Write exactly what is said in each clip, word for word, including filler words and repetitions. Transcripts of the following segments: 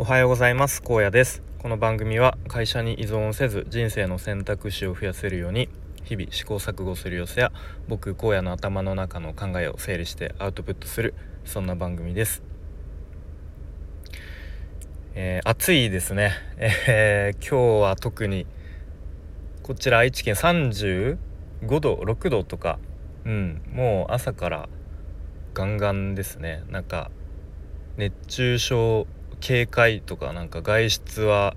おはようございます。高野です。この番組は会社に依存せず人生の選択肢を増やせるように日々試行錯誤する様子や僕高野の頭の中の考えを整理してアウトプットする、そんな番組です。えー、暑いですね。えー、今日は特にこちら愛知県さんじゅうごどろくどとか、うん、もう朝からガンガンですね。なんか熱中症警戒とか、なんか外出は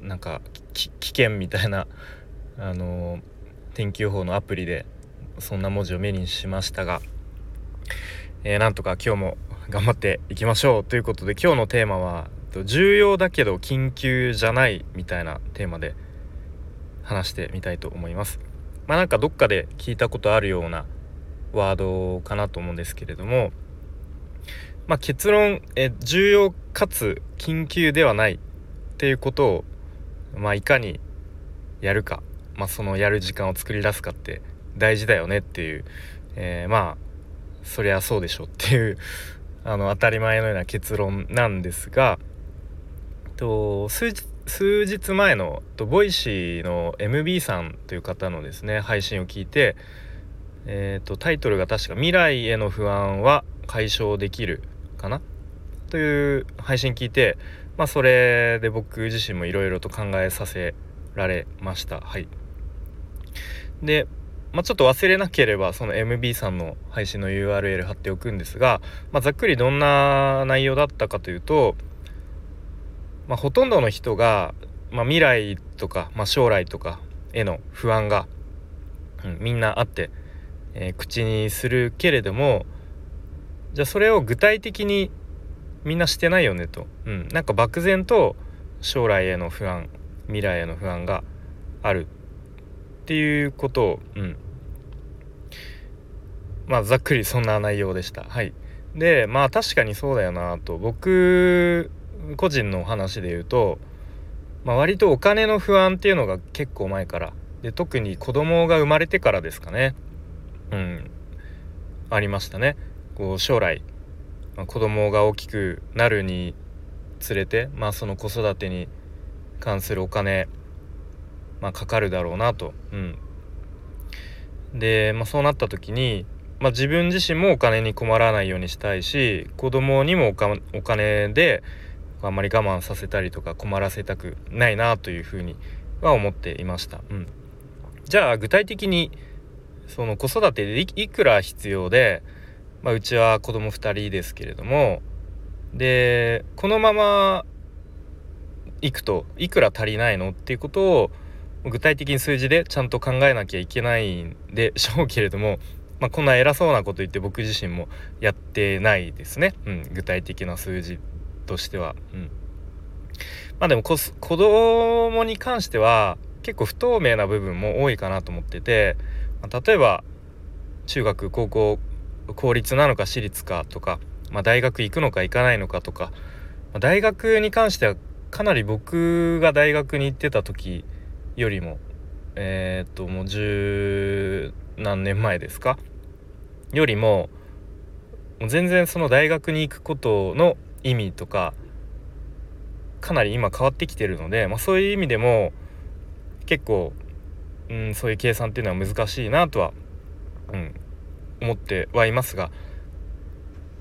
なんか危険みたいな、あのー、天気予報のアプリでそんな文字を目にしましたが、えー、なんとか今日も頑張っていきましょうということで、今日のテーマは重要だけど緊急じゃないみたいなテーマで話してみたいと思います。まあなんかどっかで聞いたことあるようなワードかなと思うんですけれども、まあ、結論え重要かつ緊急ではないっていうことを、まあ、いかにやるか、まあ、そのやる時間を作り出すかって大事だよねっていう、えー、まあそりゃそうでしょっていうあの当たり前のような結論なんですが、と 数, 数日前のとボイシーの エムビー さんという方のですね配信を聞いて、えー、とタイトルが確か未来への不安は解消できるかなという配信聞いて、まあ、それで僕自身もいろいろと考えさせられました。はい。で、まあ、ちょっと忘れなければその エムビー さんの配信の ユーアールエル 貼っておくんですが、まあ、ざっくりどんな内容だったかというと、まあ、ほとんどの人が、まあ、未来とか、まあ、将来とかへの不安が、うん、みんなあって、えー、口にするけれども、じゃあそれを具体的にみんなしてないよねと、うん、なんか漠然と将来への不安、未来への不安があるっていうことを、うん、まあざっくりそんな内容でした。はい。で、まあ確かにそうだよなと、僕個人の話で言うと、まあ、割とお金の不安っていうのが結構前からで、特に子供が生まれてからですかね、うん、ありましたね。こう将来、まあ、子供が大きくなるにつれて、まあ、その子育てに関するお金、まあ、かかるだろうなと、うん、で、まあ、そうなった時に、まあ、自分自身もお金に困らないようにしたいし、子供にもおか、お金であんまり我慢させたりとか困らせたくないなというふうには思っていました。うん、じゃあ具体的にその子育てで い, いくら必要で、まあ、うちは子供ふたりですけれども、でこのままいくといくら足りないのっていうことを具体的に数字でちゃんと考えなきゃいけないんでしょうけれども、まあ、こんな偉そうなこと言って僕自身もやってないですね、うん、具体的な数字としては、うん、まあ、でも子供に関しては結構不透明な部分も多いかなと思ってて、まあ、例えば中学高校公立なのか私立かとか、まあ、大学行くのか行かないのかとか、まあ、大学に関してはかなり僕が大学に行ってた時よりもえー、っともう十何年前ですかよりも全然その大学に行くことの意味とかかなり今変わってきてるので、まあ、そういう意味でも結構、うん、そういう計算っていうのは難しいなとは、うん思ってはいますが、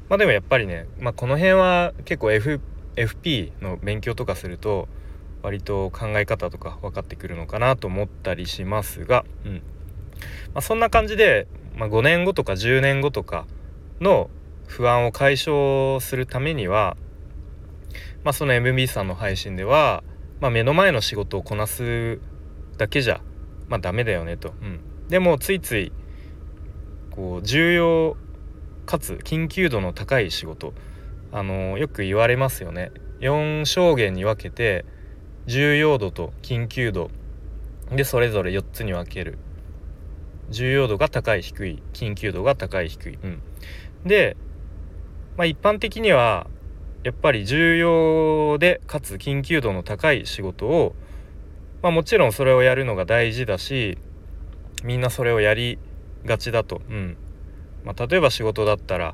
まあでもやっぱりね、まあ、この辺は結構、F、エフピー の勉強とかすると割と考え方とか分かってくるのかなと思ったりしますが、うんまあ、そんな感じで、まあ、ごねんごとかじゅうねんごとかの不安を解消するためには、まあ、その エムビー さんの配信では、まあ、目の前の仕事をこなすだけじゃ、まあ、ダメだよねと、うん、でもついついこう重要かつ緊急度の高い仕事、あのー、よく言われますよね。よん証言に分けて重要度と緊急度でそれぞれよっつに分ける。重要度が高い低い、緊急度が高い低い、うん、で、まあ、一般的にはやっぱり重要でかつ緊急度の高い仕事を、まあ、もちろんそれをやるのが大事だし、みんなそれをやりがちだと、うんまあ、例えば仕事だったら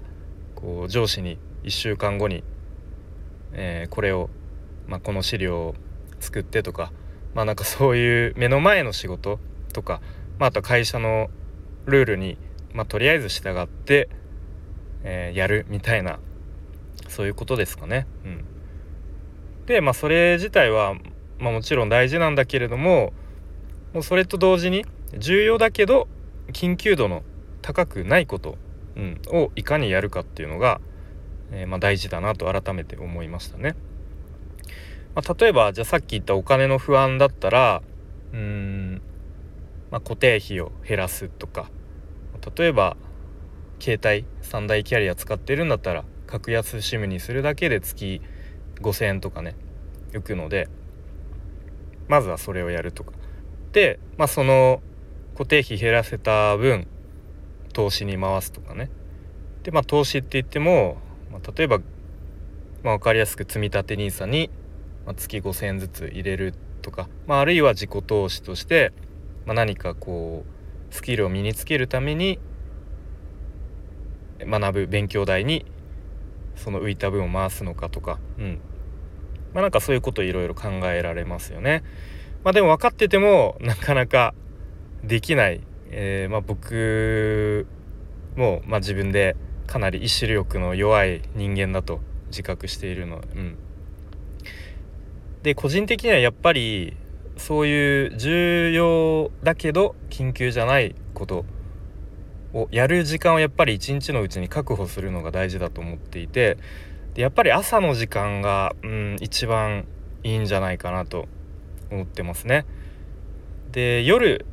こう上司にいっしゅうかんごにえー、これを、まあ、この資料を作ってとか、まあ、なんかそういう目の前の仕事とか、まあ、あと会社のルールに、まあ、とりあえず従って、えー、やるみたいな、そういうことですかね、うん、で、まあ、それ自体は、まあ、もちろん大事なんだけれども、もうそれと同時に重要だけど緊急度の高くないこと、うん、をいかにやるかっていうのが、えーまあ、大事だなと改めて思いましたね。まあ、例えばじゃあさっき言ったお金の不安だったらうーん、まあ、固定費を減らすとか、例えば携帯三大キャリア使ってるんだったら格安 SIM にするだけで月ごせんえんとかね浮くので、まずはそれをやるとかで、まあ、その固定費減らせた分投資に回すとかね。で、まあ、投資って言っても、まあ、例えば、まあ、分かりやすく積み立て ニーサ に月ごせんえんずつ入れるとか、まあ、あるいは自己投資として、まあ、何かこうスキルを身につけるために学ぶ勉強代にその浮いた分を回すのかとか、うん、まあ、なんかそういうこといろいろ考えられますよね。まあ、でも分かっててもなかなかできない、えーまあ、僕も、まあ、自分でかなり意志力の弱い人間だと自覚しているので、うん、で個人的にはやっぱりそういう重要だけど緊急じゃないことをやる時間をやっぱり一日のうちに確保するのが大事だと思っていて、でやっぱり朝の時間が、うん、一番いいんじゃないかなと思ってますね。で夜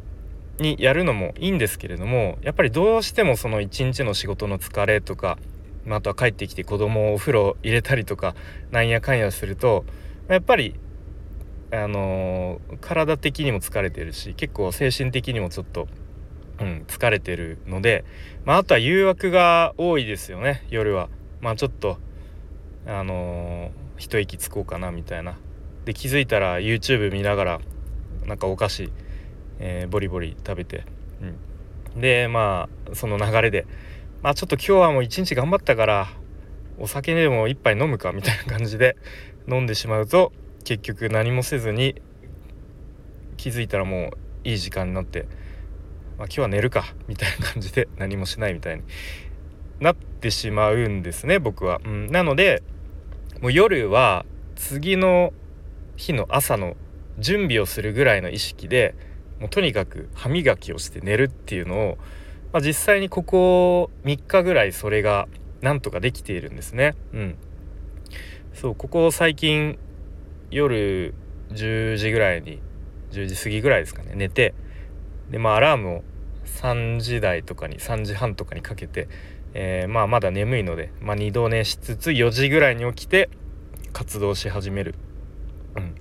にやるのもいいんですけれども、やっぱりどうしてもその一日の仕事の疲れとか、まあ、あとは帰ってきて子供をお風呂入れたりとかなんやかんやするとやっぱり、あのー、体的にも疲れてるし結構精神的にもちょっと、うん、疲れてるので、まあ、あとは誘惑が多いですよね夜は。まあ、ちょっと、あのー、一息つこうかなみたいな。で気づいたら YouTube 見ながらなんかお菓子、えー、ボリボリ食べて、うん、でまあその流れで、まあ、ちょっと今日はもう一日頑張ったからお酒でも一杯飲むかみたいな感じで飲んでしまうと結局何もせずに気づいたらもういい時間になって、まあ、今日は寝るかみたいな感じで何もしないみたいになってしまうんですね僕は、うん、なのでもう夜は次の日の朝の準備をするぐらいの意識でもうとにかく歯磨きをして寝るっていうのを、まあ、実際にここみっかぐらいそれがなんとかできているんですね、うん、そうここ最近夜じゅうじぐらいにじゅうじ過ぎぐらいですかね寝て、で、まあ、アラームをさんじ台とかにさんじはんとかにかけて、えー、まあまだ眠いので、まあ、にど寝しつつよじぐらいに起きて活動し始める。うん、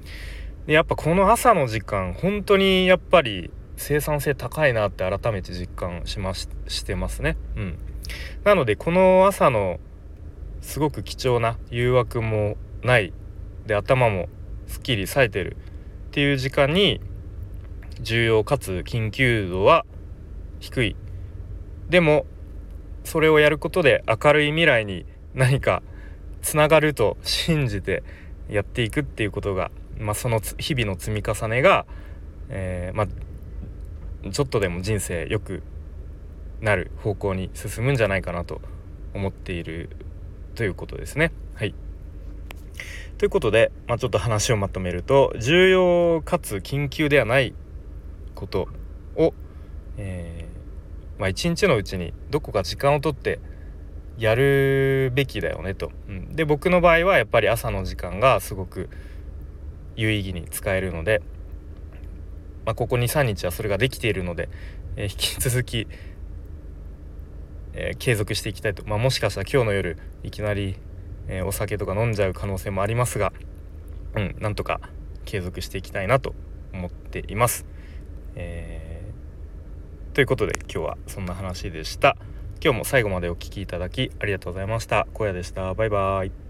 でやっぱこの朝の時間本当にやっぱり生産性高いなって改めて実感しまし、してますね、うん、なのでこの朝のすごく貴重な誘惑もないで頭もすっきり冴えてるっていう時間に重要かつ緊急度は低い、でもそれをやることで明るい未来に何かつながると信じてやっていくっていうことが、まあ、その日々の積み重ねが、えーまあ、ちょっとでも人生良くなる方向に進むんじゃないかなと思っているということですね。はい、ということで、まあ、ちょっと話をまとめると重要かつ緊急ではないことを、えーまあ、一日のうちにどこか時間をとってやるべきだよねと、うん、で僕の場合はやっぱり朝の時間がすごく有意義に使えるので、まあ、ここ に,さん 日はそれができているので、えー、引き続き、えー、継続していきたいと、まあ、もしかしたら今日の夜いきなり、えー、お酒とか飲んじゃう可能性もありますが、うん、なんとか継続していきたいなと思っています、えー、ということで今日はそんな話でした。今日も最後までお聞きいただきありがとうございました。小屋でした。バイバイ。